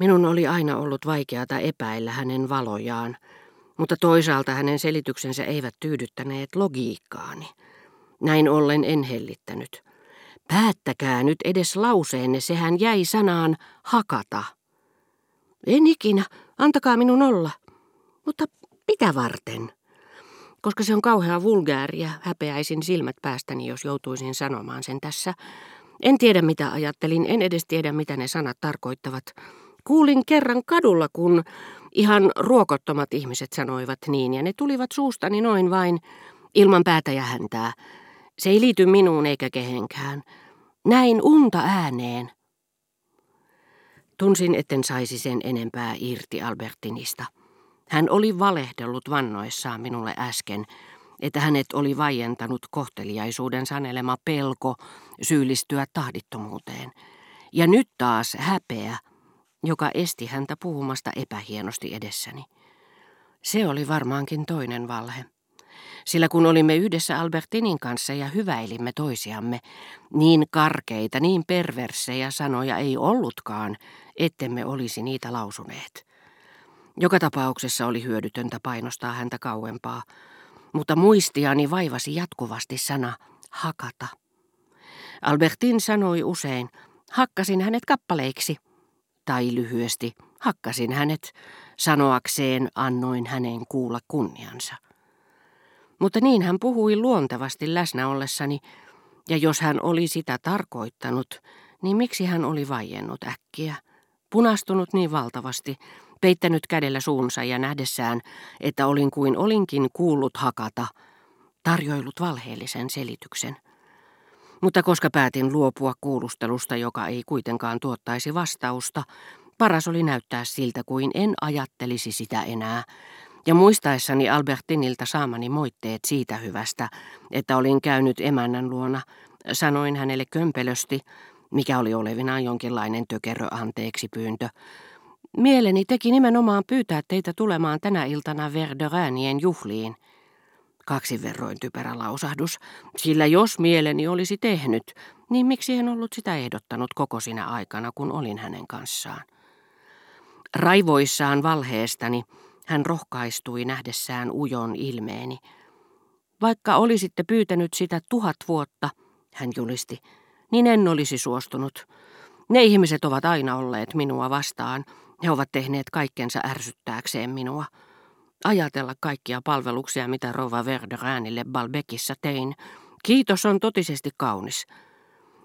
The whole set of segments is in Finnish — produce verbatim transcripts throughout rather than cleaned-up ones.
Minun oli aina ollut vaikeata epäillä hänen valojaan, mutta toisaalta hänen selityksensä eivät tyydyttäneet logiikkaani. Näin ollen en hellittänyt. Päättäkää nyt edes lauseenne, sehän jäi sanaan hakata. En ikinä, antakaa minun olla. Mutta mitä varten? Koska se on kauhea vulgaaria, häpeäisin silmät päästäni, jos joutuisin sanomaan sen tässä. En tiedä, mitä ajattelin, en edes tiedä, mitä ne sanat tarkoittavat. Kuulin kerran kadulla, kun ihan ruokottomat ihmiset sanoivat niin, ja ne tulivat suustani noin vain, ilman päätä ja häntää. Se ei liity minuun eikä kehenkään. Näin unta ääneen. Tunsin, etten saisi sen enempää irti Albertinista. Hän oli valehdellut vannoissaan minulle äsken, että hänet oli vaientanut kohteliaisuuden sanelema pelko syyllistyä tahdittomuuteen. Ja nyt taas häpeä, joka esti häntä puhumasta epähienosti edessäni. Se oli varmaankin toinen valhe. Sillä kun olimme yhdessä Albertinin kanssa ja hyväilimme toisiamme, niin karkeita, niin perversejä sanoja ei ollutkaan, ettemme olisi niitä lausuneet. Joka tapauksessa oli hyödytöntä painostaa häntä kauempaa, mutta muistiani vaivasi jatkuvasti sana hakata. Albertin sanoi usein, hakkasin hänet kappaleiksi, tai lyhyesti, hakkasin hänet, sanoakseen annoin hänen kuulla kunniansa. Mutta niin hän puhui luontevasti läsnä ollessani, ja jos hän oli sitä tarkoittanut, niin miksi hän oli vaiennut äkkiä, punastunut niin valtavasti, peittänyt kädellä suunsa ja nähdessään, että olin kuin olinkin kuullut hakata, tarjoillut valheellisen selityksen. Mutta koska päätin luopua kuulustelusta, joka ei kuitenkaan tuottaisi vastausta, paras oli näyttää siltä kuin en ajattelisi sitä enää. Ja muistaessani Albertinilta saamani moitteet siitä hyvästä, että olin käynyt emännän luona, sanoin hänelle kömpelösti, mikä oli olevinaan jonkinlainen tökerö anteeksi pyyntö. Mieleni teki nimenomaan pyytää teitä tulemaan tänä iltana Verderäänien juhliin. Kaksin verroin typerä lausahdus, sillä jos mieleni olisi tehnyt, niin miksi en ollut sitä ehdottanut koko sinä aikana, kun olin hänen kanssaan. Raivoissaan valheestani hän rohkaistui nähdessään ujon ilmeeni. Vaikka olisitte pyytänyt sitä tuhat vuotta, hän julisti, niin en olisi suostunut. Ne ihmiset ovat aina olleet minua vastaan. He ovat tehneet kaikkensa ärsyttääkseen minua. Ajatella kaikkia palveluksia, mitä rouva Verderäänille Balbekissa tein. Kiitos on totisesti kaunis.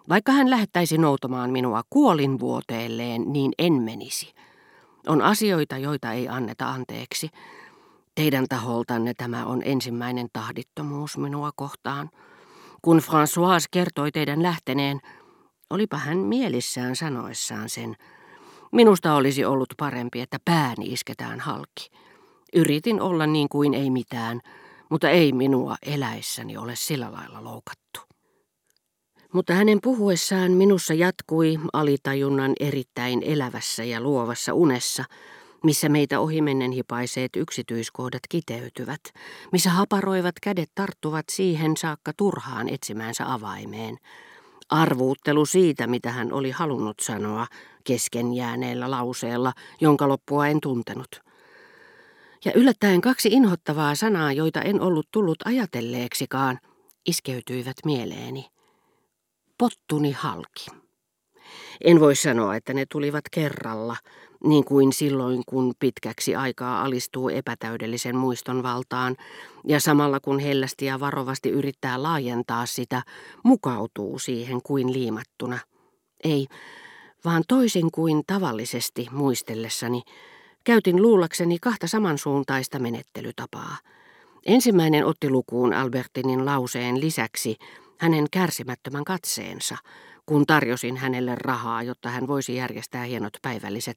Vaikka hän lähettäisi noutamaan minua kuolinvuoteelleen, niin en menisi. On asioita, joita ei anneta anteeksi. Teidän taholtanne tämä on ensimmäinen tahdittomuus minua kohtaan. Kun Françoise kertoi teidän lähteneen, olipa hän mielissään sanoessaan sen. Minusta olisi ollut parempi, että pääni isketään halki. Yritin olla niin kuin ei mitään, mutta ei minua eläessäni ole sillä lailla loukattu. Mutta hänen puhuessaan minussa jatkui alitajunnan erittäin elävässä ja luovassa unessa, missä meitä ohimennen hipaiseet yksityiskohdat kiteytyvät, missä haparoivat kädet tarttuvat siihen saakka turhaan etsimäänsä avaimeen. Arvuuttelu siitä, mitä hän oli halunnut sanoa kesken jääneellä lauseella, jonka loppua en tuntenut. Ja yllättäen kaksi inhottavaa sanaa, joita en ollut tullut ajatelleeksikaan, iskeytyivät mieleeni. Pottuni halki. En voi sanoa, että ne tulivat kerralla, niin kuin silloin, kun pitkäksi aikaa alistuu epätäydellisen muiston valtaan, ja samalla kun hellästi ja varovasti yrittää laajentaa sitä, mukautuu siihen kuin liimattuna. Ei, vaan toisin kuin tavallisesti muistellessani, käytin luullakseni kahta samansuuntaista menettelytapaa. Ensimmäinen otti lukuun Albertinin lauseen lisäksi hänen kärsimättömän katseensa, kun tarjosin hänelle rahaa, jotta hän voisi järjestää hienot päivälliset.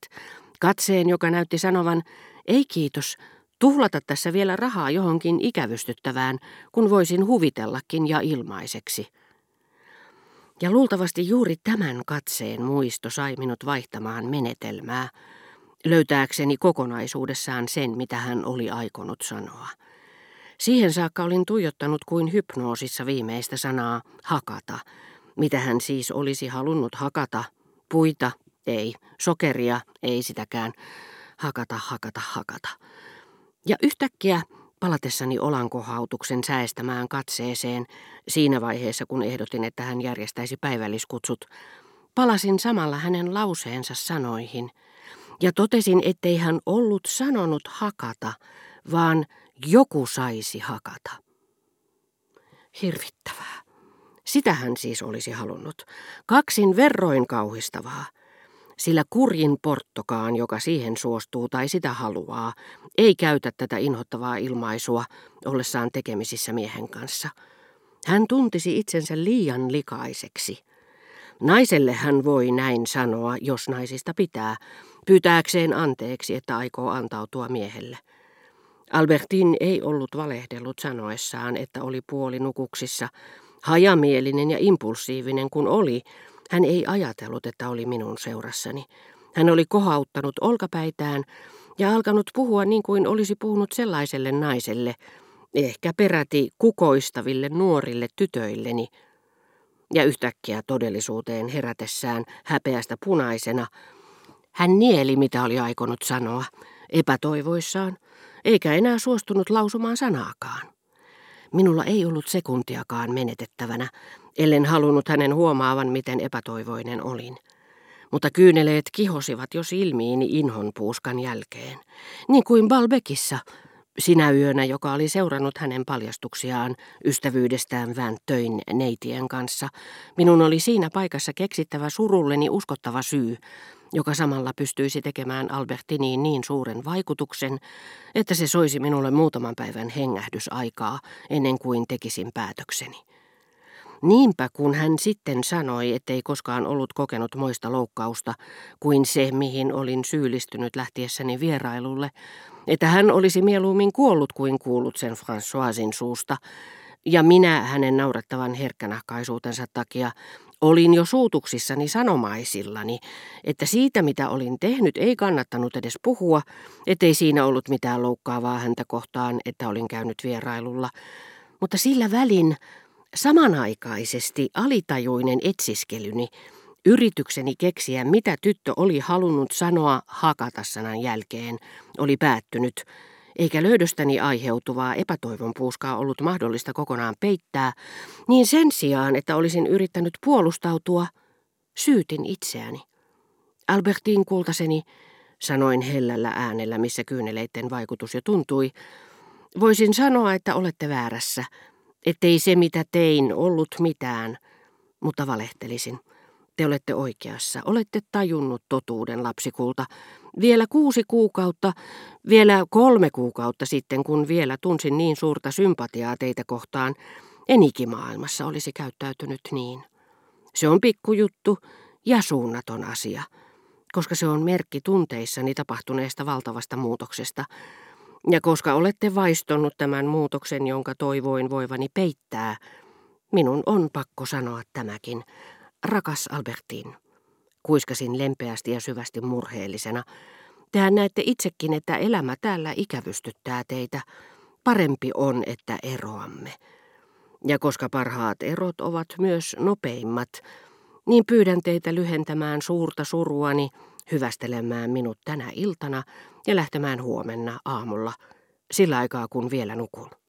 Katseen, joka näytti sanovan, ei kiitos, tuhlata tässä vielä rahaa johonkin ikävystyttävään, kun voisin huvitellakin ja ilmaiseksi. Ja luultavasti juuri tämän katseen muisto sai minut vaihtamaan menetelmää, löytääkseni kokonaisuudessaan sen, mitä hän oli aikonut sanoa. Siihen saakka olin tuijottanut kuin hypnoosissa viimeistä sanaa hakata, mitä hän siis olisi halunnut hakata, puita, Ei, sokeria, ei sitäkään. Hakata, hakata, hakata. Ja yhtäkkiä palatessani olankohautuksen säestämään katseeseen, siinä vaiheessa kun ehdotin, että hän järjestäisi päivälliskutsut, palasin samalla hänen lauseensa sanoihin ja totesin, ettei hän ollut sanonut hakata, vaan joku saisi hakata. Hirvittävää. Sitä hän siis olisi halunnut. Kaksin verroin kauhistavaa. Sillä kurjin porttokaan, joka siihen suostuu tai sitä haluaa, ei käytä tätä inhottavaa ilmaisua ollessaan tekemisissä miehen kanssa. Hän tuntisi itsensä liian likaiseksi. Naiselle hän voi näin sanoa, jos naisista pitää, pyytääkseen anteeksi, että aikoo antautua miehelle. Albertine ei ollut valehdellut sanoessaan, että oli puolinukuksissa, hajamielinen ja impulsiivinen kun oli. Hän ei ajatellut, että oli minun seurassani. Hän oli kohauttanut olkapäitään ja alkanut puhua niin kuin olisi puhunut sellaiselle naiselle, ehkä peräti kukoistaville nuorille tytöilleni. Ja yhtäkkiä todellisuuteen herätessään häpeästä punaisena, hän nieli, mitä oli aikonut sanoa, epätoivoissaan, eikä enää suostunut lausumaan sanaakaan. Minulla ei ollut sekuntiakaan menetettävänä, ellen halunnut hänen huomaavan, miten epätoivoinen olin. Mutta kyyneleet kihosivat jo silmiini inhonpuuskan jälkeen. Niin kuin Balbekissa, sinä yönä, joka oli seurannut hänen paljastuksiaan ystävyydestään Väntöin neitien kanssa, minun oli siinä paikassa keksittävä surulleni uskottava syy, joka samalla pystyisi tekemään Albertiniin niin suuren vaikutuksen, että se soisi minulle muutaman päivän hengähdysaikaa ennen kuin tekisin päätökseni. Niinpä kun hän sitten sanoi, ettei koskaan ollut kokenut moista loukkausta kuin se, mihin olin syyllistynyt lähtiessäni vierailulle, että hän olisi mieluummin kuollut kuin kuullut sen Françoisin suusta, ja minä hänen naurettavan herkkänahkaisuutensa takia olin jo suutuksissani sanomaisillani, että siitä mitä olin tehnyt ei kannattanut edes puhua, ettei siinä ollut mitään loukkaavaa häntä kohtaan, että olin käynyt vierailulla, mutta sillä välin samanaikaisesti alitajuinen etsiskelyni, yritykseni keksiä, mitä tyttö oli halunnut sanoa hakata-sanan jälkeen, oli päättynyt, eikä löydöstäni aiheutuvaa epätoivon puuskaa ollut mahdollista kokonaan peittää, niin sen sijaan, että olisin yrittänyt puolustautua, syytin itseäni. Albertine kultaseni, sanoin hellällä äänellä, missä kyyneleiden vaikutus jo tuntui, voisin sanoa, että olette väärässä, ettei se, mitä tein, ollut mitään, mutta valehtelisin. Te olette oikeassa. Olette tajunnut totuuden, lapsikulta. Vielä kuusi kuukautta, vielä kolme kuukautta sitten, kun vielä tunsin niin suurta sympatiaa teitä kohtaan, en ikimaailmassa olisi käyttäytynyt niin. Se on pikkujuttu ja suunnaton asia, koska se on merkki tunteissani tapahtuneesta valtavasta muutoksesta. Ja koska olette vaistonut tämän muutoksen, jonka toivoin voivani peittää, minun on pakko sanoa tämäkin. Rakas Albertine, kuiskasin lempeästi ja syvästi murheellisena. Tehän näette itsekin, että elämä täällä ikävystyttää teitä. Parempi on, että eroamme. Ja koska parhaat erot ovat myös nopeimmat, niin pyydän teitä lyhentämään suurta suruani, hyvästelemään minut tänä iltana ja lähtemään huomenna aamulla, sillä aikaa kun vielä nukun.